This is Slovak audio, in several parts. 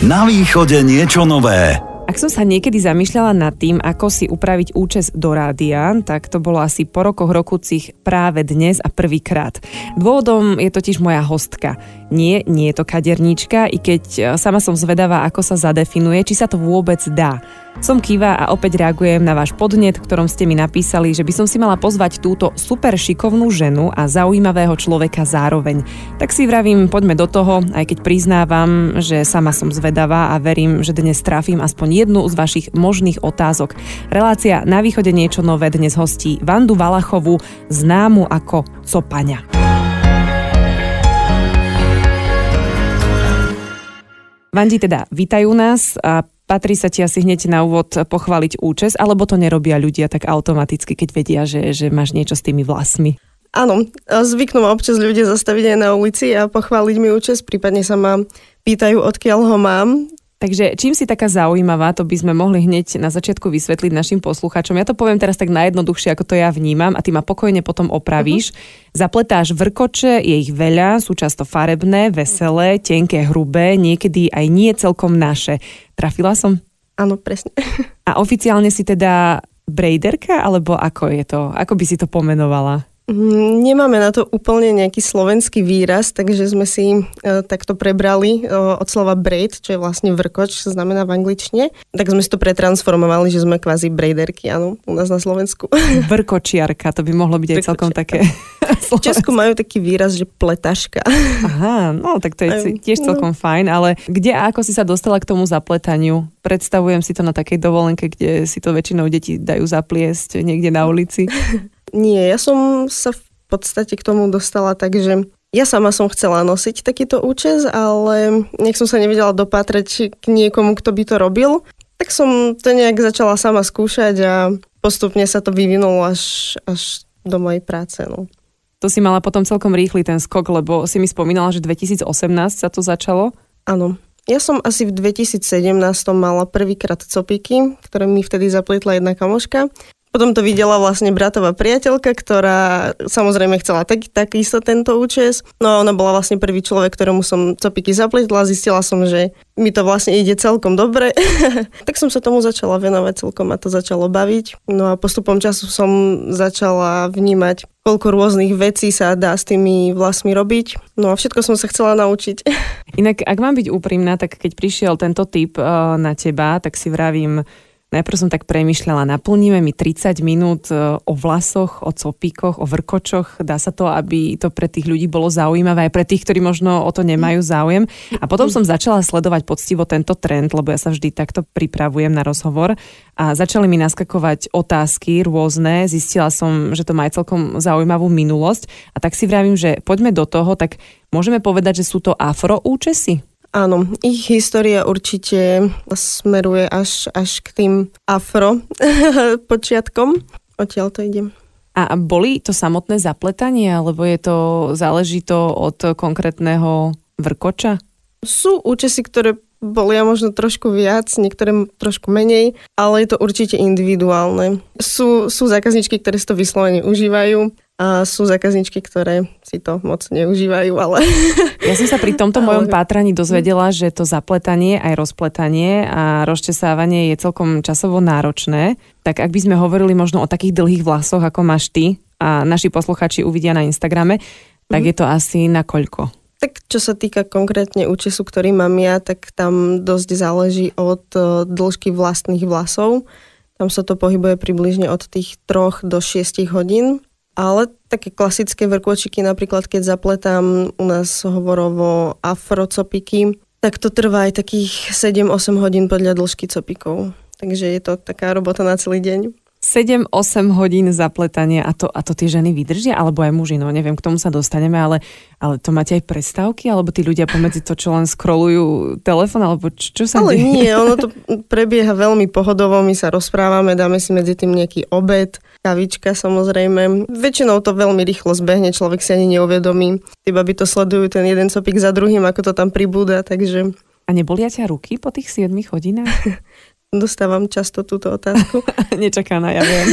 Na východe niečo nové. Ak som sa niekedy zamýšľala nad tým, ako si upraviť účes do rádia, tak to bolo asi po rokoch rokúcich práve dnes a prvýkrát. Dôvodom je totiž moja hostka. Nie je to kaderníčka, i keď sama som zvedavá, ako sa zadefinuje, či sa to vôbec dá. Som Kiva a opäť reagujem na váš podnet, ktorom ste mi napísali, že by som si mala pozvať túto super šikovnú ženu a zaujímavého človeka zároveň. Tak si vravím, poďme do toho, aj keď priznávam, že sama som zvedavá a verím, že dnes trafím aspoň jednu z vašich možných otázok. Relácia Na východe niečo nové dnes hostí Vandu Valachovú, známu ako Copaňa. Vandi, teda vítajú nás a patrí sa ti asi hneď na úvod pochváliť účes, alebo to nerobia ľudia tak automaticky, keď vedia, že máš niečo s tými vlasmi? Áno, zvyknú ma občas ľudia zastaviť aj na ulici a pochváliť mi účes, prípadne sa ma pýtajú, odkiaľ ho mám. Takže čím si taká zaujímavá, to by sme mohli hneď na začiatku vysvetliť našim poslucháčom. Ja to poviem teraz tak najjednoduchšie, ako to ja vnímam a ty ma pokojne potom opravíš. Zapletáš vrkoče, je ich veľa, sú často farebné, veselé, tenké, hrubé, niekedy aj nie celkom naše. Trafila som? Áno, presne. A oficiálne si teda brejderka, alebo ako je to? Ako by si to pomenovala? Nemáme na to úplne nejaký slovenský výraz, takže sme si takto prebrali od slova braid, čo je vlastne vrkoč, čo znamená v angličtine. Tak sme si to pretransformovali, že sme kvázi braiderky, áno, u nás na Slovensku. Vrkočiarka, to by mohlo byť aj celkom také. V Česku majú taký výraz, že pletaška. Aha, no tak to je tiež celkom fajn, ale kde a ako si sa dostala k tomu zapletaniu? Predstavujem si to na takej dovolenke, kde si to väčšinou deti dajú zapliesť niekde na ulici. Nie, ja som sa v podstate k tomu dostala, takže ja sama som chcela nosiť takýto účes, ale nech som sa nevedela dopátrať k niekomu, kto by to robil, tak som to nejak začala sama skúšať a postupne sa to vyvinulo až do mojej práce. No. To si mala potom celkom rýchly ten skok, lebo si mi spomínala, že 2018 sa to začalo? Áno. Ja som asi v 2017 mala prvýkrát copíky, ktoré mi vtedy zaplietla jedna kamoška. Potom to videla vlastne bratová priateľka, ktorá samozrejme chcela takisto tento účes. No a ona bola vlastne prvý človek, ktorému som copiky zapletla. Zistila som, že mi to vlastne ide celkom dobre. Tak som sa tomu začala venovať celkom a to začalo baviť. No a postupom času som začala vnímať, koľko rôznych vecí sa dá s tými vlasmi robiť. No a všetko som sa chcela naučiť. Inak, ak mám byť úprimná, tak keď prišiel tento tip na teba, tak si vravím... Najprv som tak premýšľala, naplníme mi 30 minút o vlasoch, o copíkoch, o vrkočoch. Dá sa to, aby to pre tých ľudí bolo zaujímavé, aj pre tých, ktorí možno o to nemajú záujem. A potom som začala sledovať poctivo tento trend, lebo ja sa vždy takto pripravujem na rozhovor. A začali mi naskakovať otázky rôzne. Zistila som, že to má aj celkom zaujímavú minulosť. A tak si vravím, že poďme do toho, tak môžeme povedať, že sú to afroúčesy? Áno, ich história určite smeruje až k tým afro počiatkom. Odtiaľ to ide. A boli to samotné zapletanie, alebo je to záležito od konkrétneho vrkoča? Sú účesy, ktoré bolia možno trošku viac, niektoré trošku menej, ale je to určite individuálne. Sú zákazničky, ktoré si to vyslovene užívajú. A sú zákazničky, ktoré si to moc neužívajú, ale... Ja som sa pri tomto mojom pátraní dozvedela, že to zapletanie, aj rozpletanie a rozčesávanie je celkom časovo náročné. Tak ak by sme hovorili možno o takých dlhých vlasoch, ako máš ty a naši posluchači uvidia na Instagrame, tak je to asi na koľko? Tak čo sa týka konkrétne účesu, ktorý mám ja, tak tam dosť záleží od dĺžky vlastných vlasov. Tam sa to pohybuje približne od tých 3 do 6 hodín. Ale také klasické vrkôčiky, napríklad keď zapletám u nás hovorovo afrocopiky, tak to trvá aj takých 7-8 hodín podľa dĺžky copikov. Takže je to taká robota na celý deň. 7-8 hodín zapletania a to tie ženy vydržia? Alebo aj muži? No neviem, k tomu sa dostaneme, ale to máte aj prestávky? Alebo tí ľudia pomedzi to, čo len scrollujú telefón? Alebo čo sa ale deje? Nie, ono to prebieha veľmi pohodovo, my sa rozprávame, dáme si medzi tým nejaký obed, kavička samozrejme. Väčšinou to veľmi rýchlo zbehne, človek si ani neuvedomí. Tí baby to sledujú, ten jeden copík za druhým, ako to tam pribúda, takže... A nebolia ťa ruky po tých 7 hodinách? Dostávam často túto otázku. Nečakaná, ja viem.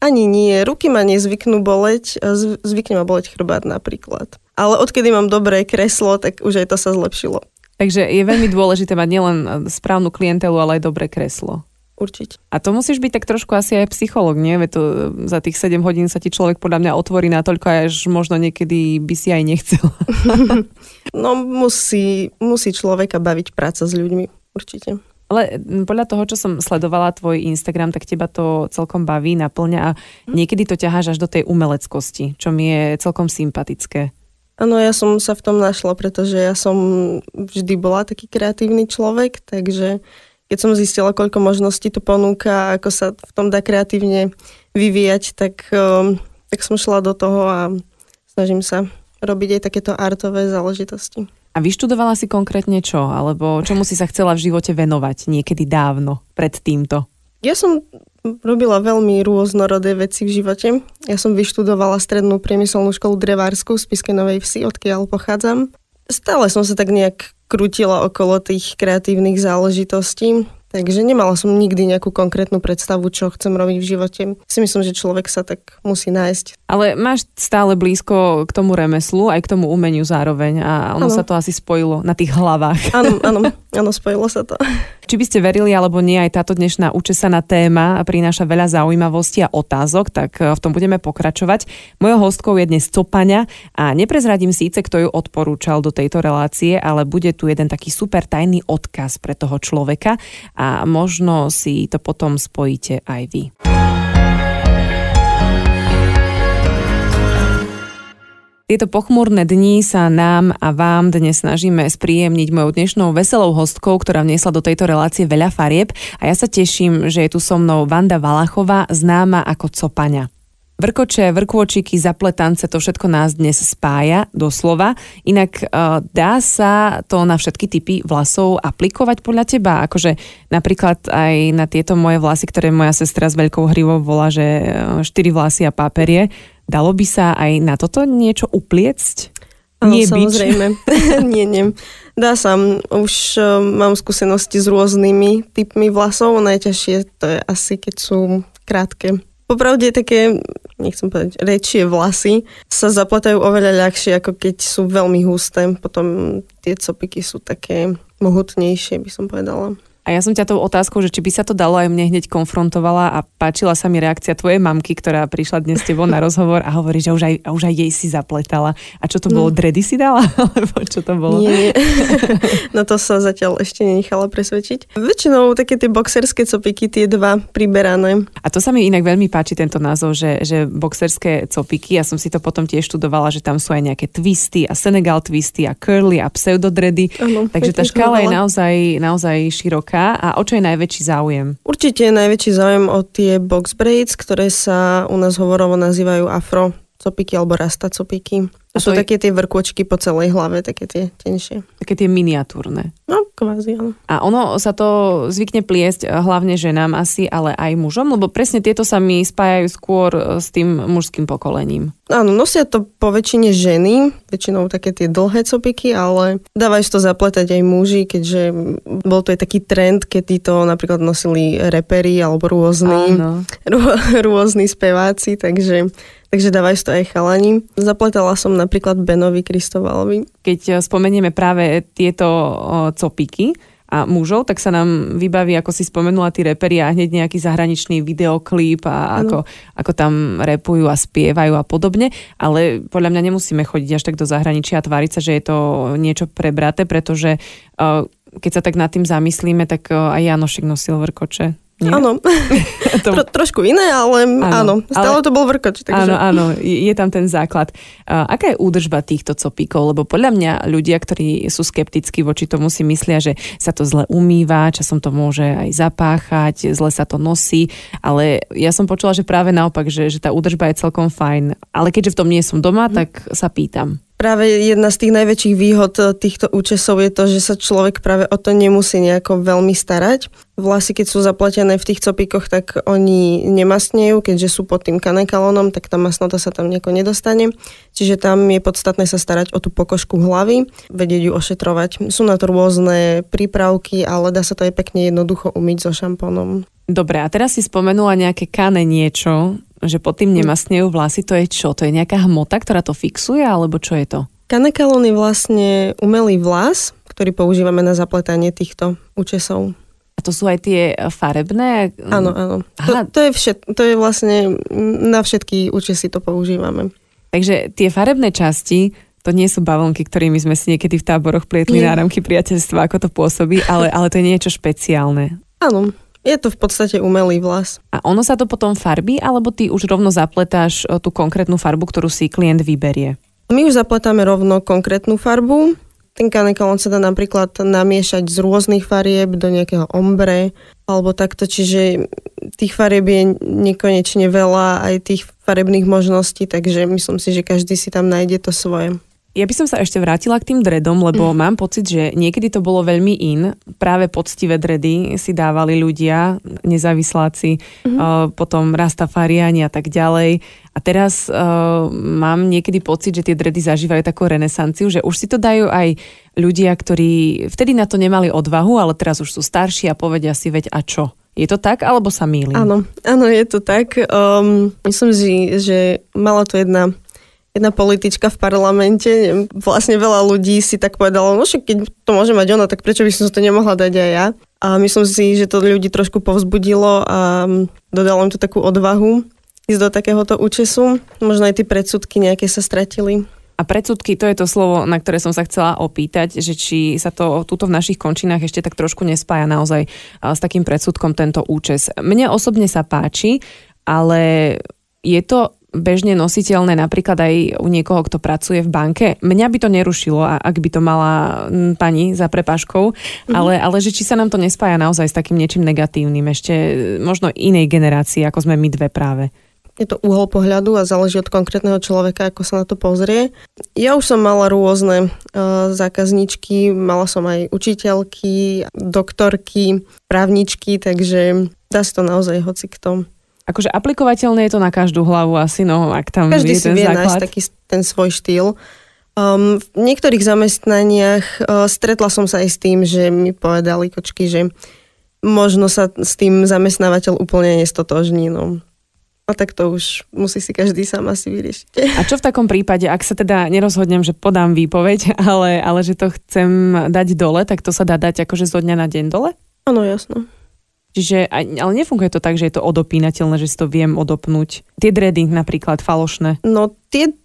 Ani nie, ruky ma nezvyknú boleť, zvykne ma boleť chrbát napríklad. Ale odkedy mám dobré kreslo, tak už aj to sa zlepšilo. Takže je veľmi dôležité mať nielen správnu klientelu, ale aj dobré kreslo. Určite. A to musíš byť tak trošku asi aj psychológ, nie? Veď to za tých 7 hodín sa ti človek podľa mňa otvorí natoľko, až možno niekedy by si aj nechcel. No musí človeka baviť práca s ľuďmi, určite. Ale podľa toho, čo som sledovala tvoj Instagram, tak teba to celkom baví, naplňa a niekedy to ťaháš až do tej umeleckosti, čo mi je celkom sympatické. Áno, ja som sa v tom našla, pretože ja som vždy bola taký kreatívny človek, takže keď som zistila, koľko možností to ponúka, ako sa v tom dá kreatívne vyvíjať, tak som šla do toho a snažím sa robiť aj takéto artové záležitosti. A vyštudovala si konkrétne čo? Alebo čomu si sa chcela v živote venovať niekedy dávno, pred týmto? Ja som robila veľmi rôznorodé veci v živote. Ja som vyštudovala strednú priemyselnú školu drevársku v Spišskej Novej Vsi, odkiaľ pochádzam. Stále som sa tak nejak krútila okolo tých kreatívnych záležitostí, takže nemala som nikdy nejakú konkrétnu predstavu, čo chcem robiť v živote. Si myslím, že človek sa tak musí nájsť. Ale máš stále blízko k tomu remeslu, aj k tomu umeniu zároveň a ono sa to asi spojilo na tých hlavách. Áno, spojilo sa to. Či by ste verili alebo nie, aj táto dnešná učesaná téma prináša veľa zaujímavostí a otázok, tak v tom budeme pokračovať. Mojou hostkou je dnes Copaňa a neprezradím síce, kto ju odporúčal do tejto relácie, ale bude tu jeden taký super tajný odkaz pre toho človeka a možno si to potom spojíte aj vy. Tieto pochmurné dni sa nám a vám dnes snažíme spríjemniť mojou dnešnou veselou hostkou, ktorá vniesla do tejto relácie veľa farieb a ja sa teším, že je tu so mnou Vanda Valachová, známa ako Copaňa. Vrkoče, vrkôčiky, zapletance, to všetko nás dnes spája, doslova. Inak dá sa to na všetky typy vlasov aplikovať podľa teba? Akože napríklad aj na tieto moje vlasy, ktoré moja sestra s veľkou hrivou volá, že 4 vlasy a páperie. Dalo by sa aj na toto niečo upliecť? Áno, samozrejme. nie. Dá sa. Už mám skúsenosti s rôznymi typmi vlasov. Najťažšie to je asi, keď sú krátke. Popravde také, nechcem povedať, rečie vlasy sa zapletajú oveľa ľahšie, ako keď sú veľmi husté. Potom tie copiky sú také mohutnejšie, by som povedala. A ja som ťa tou otázkou, že či by sa to dalo, aj mne hneď konfrontovala a páčila sa mi reakcia tvojej mamky, ktorá prišla dnes s tebou na rozhovor a hovorí, že už aj jej si zapletala. A čo to bolo? Dredy si dala? Alebo čo to bolo? Nie. No to sa zatiaľ ešte nenechala presvedčiť. Väčšinou také tie boxerské copiky, tie dva priberané. A to sa mi inak veľmi páči tento názov, že boxerské copiky. Ja som si to potom tiež študovala, že tam sú aj nejaké twisty a Senegal twisty a curly a pseudodredy. Takže tá škála je naozaj široká. A o čo je najväčší záujem? Určite je najväčší záujem o tie box braids, ktoré sa u nás hovorovo nazývajú afro copiky alebo rasta copiky. To sú také tie vrkôčky po celej hlave, také tie tenšie. Také tie miniatúrne. No, kvázi, áno. A ono sa to zvykne pliesť hlavne ženám asi, ale aj mužom, lebo presne tieto sa mi spájajú skôr s tým mužským pokolením. Áno, nosia to po väčšine ženy, väčšinou také tie dlhé copiky, ale dávajú to zapletať aj muži, keďže bol to aj taký trend, keď to napríklad nosili reperi alebo rôzni speváci, takže dávajú to aj chalani. Zapletala som napríklad Benovi Kristovalovi. Keď spomenieme práve tieto copiky a mužov, tak sa nám vybaví, ako si spomenula, tí reperi a hneď nejaký zahraničný videoklip a ako tam repujú a spievajú a podobne. Ale podľa mňa nemusíme chodiť až tak do zahraničia a tváriť sa, že je to niečo prebraté, pretože keď sa tak nad tým zamyslíme, tak aj Janošik nosil vrkoče. Áno, trošku iné, ale áno, stále to bol vrkoč. Takže... Áno, je tam ten základ. Aká je údržba týchto copíkov? Lebo podľa mňa ľudia, ktorí sú skeptickí voči tomu, si myslia, že sa to zle umýva, časom to môže aj zapáchať, zle sa to nosí, ale ja som počula, že práve naopak, že tá údržba je celkom fajn. Ale keďže v tom nie som doma, tak sa pýtam. Práve jedna z tých najväčších výhod týchto účesov je to, že sa človek práve o to nemusí nejako veľmi starať. Vlasy, keď sú zapletené v tých copíkoch, tak oni nemastnejú, keďže sú pod tým kanekalónom, tak tá masnota sa tam nejako nedostane. Čiže tam je podstatné sa starať o tú pokožku hlavy, vedieť ju ošetrovať. Sú na to rôzne prípravky, ale dá sa to aj pekne jednoducho umyť so šampónom. Dobre, a teraz si spomenula nejaké kane niečo, že pod tým nemastnejú vlasy, to je čo? To je nejaká hmota, ktorá to fixuje, alebo čo je to? Kanekalón je vlastne umelý vlas, ktorý používame na zapletanie týchto účesov. A to sú aj tie farebné? Áno, áno. To je vlastne, na všetky účesy to používame. Takže tie farebné časti, to nie sú bavlnky, ktorými sme si niekedy v táboroch plietli náramky priateľstva, ako to pôsobí, ale to je niečo špeciálne. Áno, je to v podstate umelý vlas. A ono sa to potom farbí, alebo ty už rovno zapletáš tú konkrétnu farbu, ktorú si klient vyberie? My už zapletáme rovno konkrétnu farbu. Ten kanekal, on sa dá napríklad namiešať z rôznych farieb do nejakého ombre, alebo takto, čiže tých farieb je nekonečne veľa, aj tých farebných možností, takže myslím si, že každý si tam nájde to svoje. Ja by som sa ešte vrátila k tým dredom, lebo mám pocit, že niekedy to bolo veľmi in. Práve poctivé dredy si dávali ľudia, nezávisláci, potom rastafariáni a tak ďalej. A teraz mám niekedy pocit, že tie dredy zažívajú takú renesanciu, že už si to dajú aj ľudia, ktorí vtedy na to nemali odvahu, ale teraz už sú starší a povedia si, veď a čo? Je to tak, alebo sa mýlim? Áno, je to tak. Myslím si, že mala to jedna politička v parlamente, vlastne veľa ľudí si tak povedalo, no však keď to môže mať ona, tak prečo by som to nemohla dať aj ja? A myslím si, že to ľudí trošku povzbudilo a dodalo im to takú odvahu ísť do takéhoto účesu. Možno aj tie predsudky nejaké sa stratili. A predsudky, to je to slovo, na ktoré som sa chcela opýtať, že či sa to tuto v našich končinách ešte tak trošku nespája naozaj s takým predsudkom tento účes. Mne osobne sa páči, ale je to bežne nositeľné napríklad aj u niekoho, kto pracuje v banke. Mňa by to nerušilo, ak by to mala pani za prepážkou, ale že či sa nám to nespája naozaj s takým niečím negatívnym, ešte možno inej generácii, ako sme my dve práve. Je to uhol pohľadu a záleží od konkrétneho človeka, ako sa na to pozrie. Ja už som mala rôzne zákazničky, mala som aj učiteľky, doktorky, právničky, takže dá sa to naozaj hocikto. Akože aplikovateľné je to na každú hlavu asi, no ak tam každý je ten základ. Každý si vie nájsť taký ten svoj štýl. V niektorých zamestnaniach stretla som sa aj s tým, že mi povedali kočky, že možno sa s tým zamestnávateľ úplne nestotožní. No. A tak to už musí si každý sám asi vyriešiť. A čo v takom prípade, ak sa teda nerozhodnem, že podám výpoveď, ale že to chcem dať dole, tak to sa dá dať akože zo dňa na deň dole? Áno, jasno. Čiže, ale nefunguje to tak, že je to odopínateľné, že si to viem odopnúť. Tie dredy napríklad, falošné. No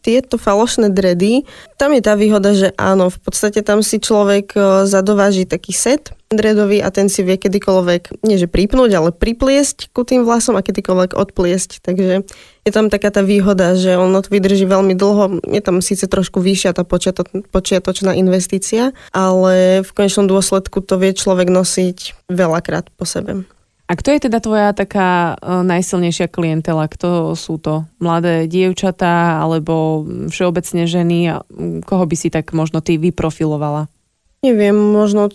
tieto falošné dredy, tam je tá výhoda, že áno, v podstate tam si človek zadováži taký set dredový a ten si vie kedykoľvek, nie že pripnúť, ale pripliesť ku tým vlasom a kedykoľvek odpliesť. Takže je tam taká tá výhoda, že ono to vydrží veľmi dlho. Je tam síce trošku vyššia tá počiatočná investícia, ale v konečnom dôsledku to vie človek nosiť veľakrát po sebe. A kto je teda tvoja taká najsilnejšia klientela? Kto sú to? Mladé dievčatá alebo všeobecne ženy? A koho by si tak možno ty vyprofilovala? Neviem, možno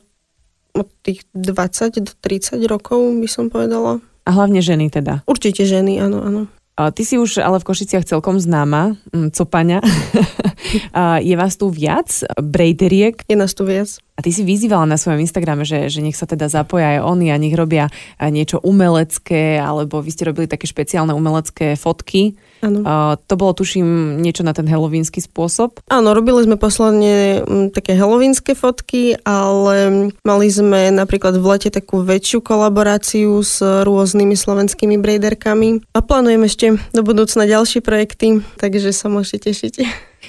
od tých 20 do 30 rokov by som povedala. A hlavne ženy teda? Určite ženy, áno, áno. Ty si už ale v Košiciach celkom známa, Copaňa. Je vás tu viac? Brejderiek? Je nás tu viac. A ty si vyzývala na svojom Instagrame, že nech sa teda zapoja aj oni a nech robia niečo umelecké, alebo vy ste robili také špeciálne umelecké fotky. Áno. To bolo, tuším, niečo na ten halloweensky spôsob. Áno, robili sme posledne také halloweenské fotky, ale mali sme napríklad v lete takú väčšiu kolaboráciu s rôznymi slovenskými brejderkami. A plánujeme ešte do budúcna ďalšie projekty, takže sa môžete tešiť.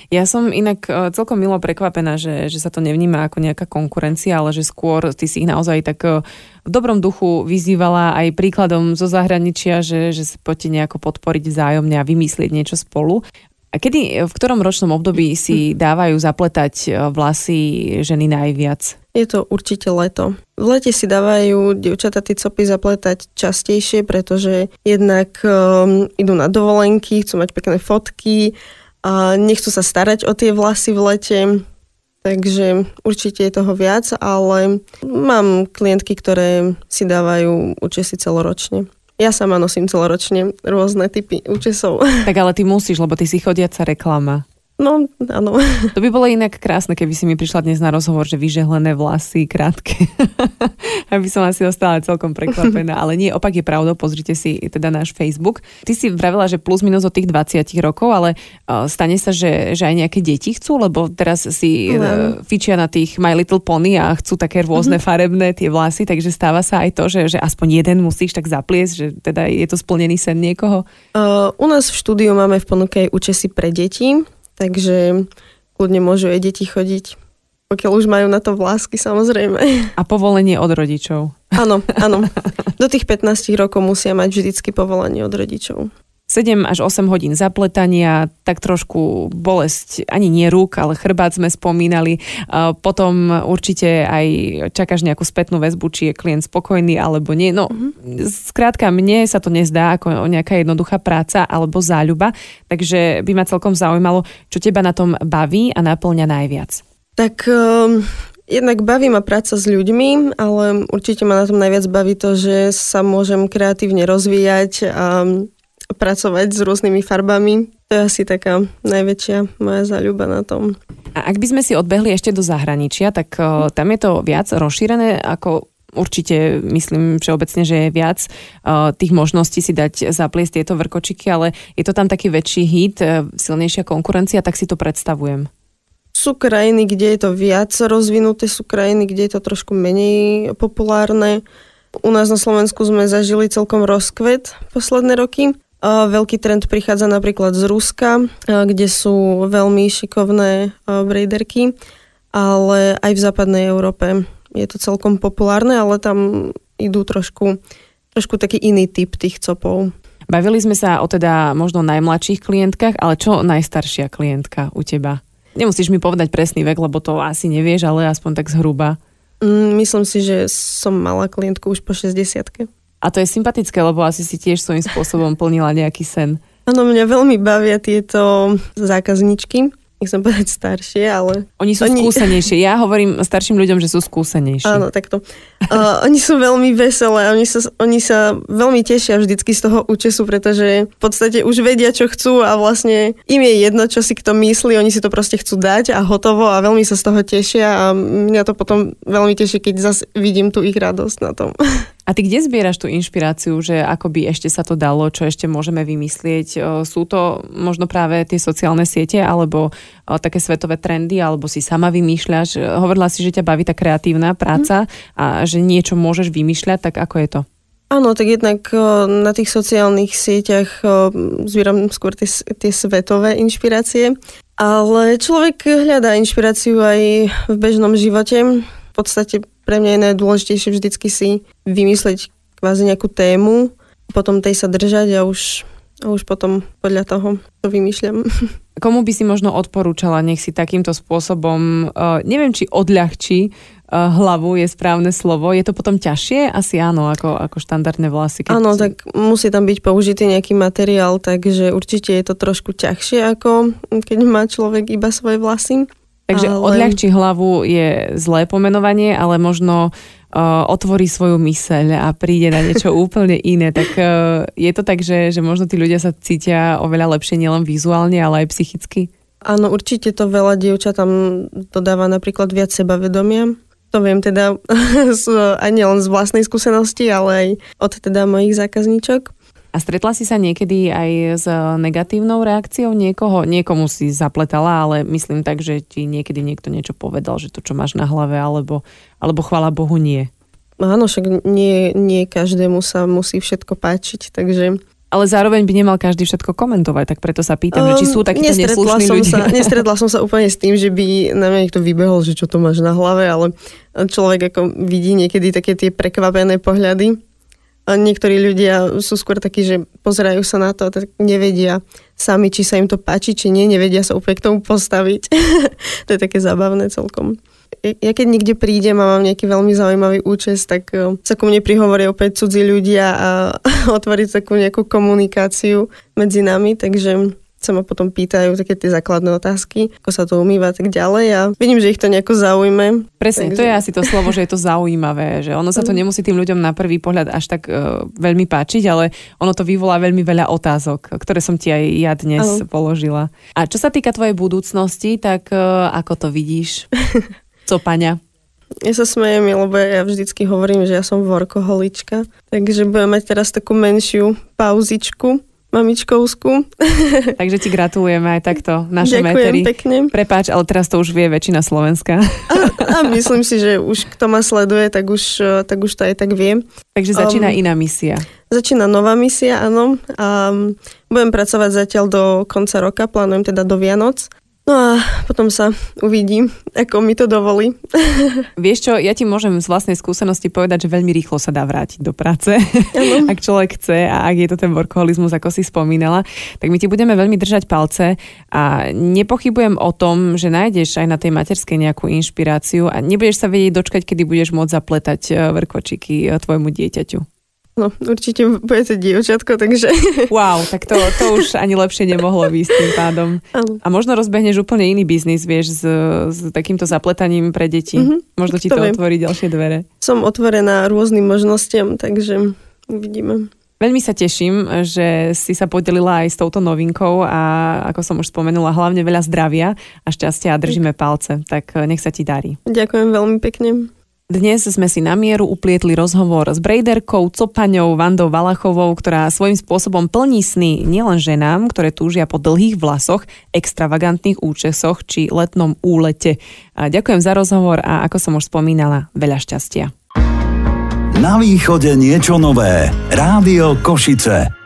Ja som inak celkom milo prekvapená, že sa to nevníma ako nejaká konkurencia, ale že skôr ty si ich naozaj tak v dobrom duchu vyzývala aj príkladom zo zahraničia, že sa poďte nejako podporiť vzájomne a vymyslieť niečo spolu. A kedy, v ktorom ročnom období si dávajú zapletať vlasy ženy najviac? Je to určite leto. V lete si dávajú dievčatá tie copy zapletať častejšie, pretože jednak idú na dovolenky, chcú mať pekné fotky a nechcú sa starať o tie vlasy v lete. Takže určite je toho viac, ale mám klientky, ktoré si dávajú účesy celoročne. Ja sama nosím celoročne rôzne typy účesov. Tak ale ty musíš, lebo ty si chodiaca reklama. No, áno. To by bolo inak krásne, keby si mi prišla dnes na rozhovor, že vyžehlené vlasy, krátke. Aby som asi ostala celkom prekvapená. Ale nie, opak je pravdou, pozrite si teda náš Facebook. Ty si vravila, že plus minus od tých 20 rokov, ale stane sa, že aj nejaké deti chcú, lebo teraz si fičia na tých My Little Pony a chcú také rôzne farebné tie vlasy, takže stáva sa aj to, že aspoň jeden musíš tak zapliesť, že teda je to splnený sen niekoho. U nás v štúdiu máme v ponuke aj účesy pre deti. Takže kľudne môžu aj deti chodiť, pokiaľ už majú na to vlásky, samozrejme. A povolenie od rodičov. Áno, áno. Do tých 15 rokov musia mať vždycky povolenie od rodičov. 7 až 8 hodín zapletania, tak trošku bolesť, ani nie rúk, ale chrbát sme spomínali. Potom určite aj čakáš nejakú spätnú väzbu, či je klient spokojný alebo nie. No, skrátka, mne sa to nezdá ako nejaká jednoduchá práca alebo záľuba, takže by ma celkom zaujímalo, čo teba na tom baví a naplňa najviac. Tak jednak baví ma práca s ľuďmi, ale určite ma na tom najviac baví to, že sa môžem kreatívne rozvíjať a pracovať s rôznymi farbami. To je asi taká najväčšia moja záľuba na tom. A ak by sme si odbehli ešte do zahraničia, tak tam je to viac rozšírené, ako určite myslím všeobecne, že je viac tých možností si dať zapliesť tieto vrkočiky, ale je to tam taký väčší hit, silnejšia konkurencia, tak si to predstavujem. Sú krajiny, kde je to viac rozvinuté, sú krajiny, kde je to trošku menej populárne. U nás na Slovensku sme zažili celkom rozkvet posledné roky. Veľký trend prichádza napríklad z Ruska, kde sú veľmi šikovné brejderky, ale aj v západnej Európe je to celkom populárne, ale tam idú trošku taký iný typ tých copov. Bavili sme sa o teda možno najmladších klientkách, ale čo najstaršia klientka u teba? Nemusíš mi povedať presný vek, lebo to asi nevieš, ale aspoň tak zhruba. Myslím si, že som mala klientku už po 60-ke. A to je sympatické, lebo asi si tiež svojím spôsobom plnila nejaký sen. Áno, mňa veľmi bavia tieto zákazničky. Nechcem povedať staršie, ale... Oni sú skúsenejšie. Ja hovorím starším ľuďom, že sú skúsenejšie. Áno, takto. Oni sú veľmi veselé. Oni sa veľmi tešia vždycky z toho účesu, pretože v podstate už vedia, čo chcú a vlastne im je jedno, čo si kto myslí. Oni si to proste chcú dať a hotovo a veľmi sa z toho tešia a mňa to potom veľmi teší, keď zase vidím tú ich radosť na tom. A ty kde zbieraš tú inšpiráciu, že ako by ešte sa to dalo, čo ešte môžeme vymyslieť? Sú to možno práve tie sociálne siete, alebo také svetové trendy, alebo si sama vymýšľaš? Hovorila si, že ťa baví tá kreatívna práca a že niečo môžeš vymýšľať, tak ako je to? Áno, tak jednak na tých sociálnych sieťach zbieram skôr tie svetové inšpirácie, ale človek hľadá inšpiráciu aj v bežnom živote. V podstate pre mňa je najdôležitejšie vždycky si vymyslieť kvázi nejakú tému, potom tej sa držať a už potom podľa toho to vymýšľam. Komu by si možno odporúčala, nech si takýmto spôsobom, neviem, či odľahčí hlavu, je správne slovo. Je to potom ťažšie? Asi áno, ako štandardné vlasy. Áno, tak musí tam byť použitý nejaký materiál, takže určite je to trošku ťažšie, ako keď má človek iba svoje vlasy. Takže odľahčí hlavu je zlé pomenovanie, ale možno otvorí svoju myseľ a príde na niečo úplne iné. Tak je to tak, že možno tí ľudia sa cítia oveľa lepšie nielen vizuálne, ale aj psychicky? Áno, určite to veľa dievčat tam dodáva napríklad viac sebavedomia. To viem teda aj nielen z vlastnej skúsenosti, ale aj od teda mojich zákazníčok. A stretla si sa niekedy aj s negatívnou reakciou niekoho? Niekomu si zapletala, ale myslím tak, že ti niekedy niekto niečo povedal, že to, čo máš na hlave, alebo chvála Bohu nie. Áno, však nie každému sa musí všetko páčiť, takže... Ale zároveň by nemal každý všetko komentovať, tak preto sa pýtam, že či sú takíto neslušní ľudia. Nestretla som sa úplne s tým, že by na mňa niekto vybehol, že čo to máš na hlave, ale človek ako vidí niekedy také tie prekvapené pohľady. Niektorí ľudia sú skôr takí, že pozerajú sa na to a tak nevedia sami, či sa im to páči, či nie, nevedia sa úplne k tomu postaviť. To je také zábavné celkom. Ja keď niekde prídem a mám nejaký veľmi zaujímavý účest, tak sa ku mne prihovoria opäť cudzí ľudia a otvorí takú nejakú komunikáciu medzi nami, takže sa ma potom pýtajú také tie základné otázky, ako sa to umýva a tak ďalej a vidím, že ich to nejako zaujme. Presne, takže... to je asi to slovo, že je to zaujímavé, že ono sa to nemusí tým ľuďom na prvý pohľad až tak veľmi páčiť, ale ono to vyvolá veľmi veľa otázok, ktoré som ti aj ja dnes položila. A čo sa týka tvojej budúcnosti, tak ako to vidíš? Copaňa. Ja sa smejem, lebo ja vždycky hovorím, že ja som workoholička, takže budem mať teraz takú menšiu pauzičku mamičkovskú. Takže ti gratulujeme aj takto naše metery. Ďakujem pekne. Prepáč, ale teraz to už vie väčšina Slovenska. A myslím si, že už kto ma sleduje, tak už to aj tak vie. Takže začína iná misia. Začína nová misia, áno. A budem pracovať zatiaľ do konca roka, plánujem teda do Vianoc. No a potom sa uvidím, ako mi to dovolí. Vieš čo, ja ti môžem z vlastnej skúsenosti povedať, že veľmi rýchlo sa dá vrátiť do práce, ak človek chce a ak je to ten workoholizmus, ako si spomínala, tak my ti budeme veľmi držať palce a nepochybujem o tom, že nájdeš aj na tej materskej nejakú inšpiráciu a nebudeš sa vedieť dočkať, kedy budeš môcť zapletať vrkočiky tvojmu dieťaťu. No, určite budete dievčatko, takže... Wow, tak to už ani lepšie nemohlo výsť tým pádom. Ano. A možno rozbehneš úplne iný biznis, vieš, s takýmto zapletaním pre deti. Mm-hmm. Možno ti to otvorí ďalšie dvere. Som otvorená rôznym možnostiam, takže uvidíme. Veľmi sa teším, že si sa podelila aj s touto novinkou a ako som už spomenula, hlavne veľa zdravia a šťastia a držíme palce. Tak nech sa ti darí. Ďakujem veľmi pekne. Dnes sme si na mieru uplietli rozhovor s brejderkou, copaňou Vandou Valachovou, ktorá svojím spôsobom plní sny nielen ženám, ktoré túžia po dlhých vlasoch, extravagantných účesoch či letnom úlete. A ďakujem za rozhovor a ako som už spomínala, veľa šťastia. Na východe niečo nové. Rádio Košice.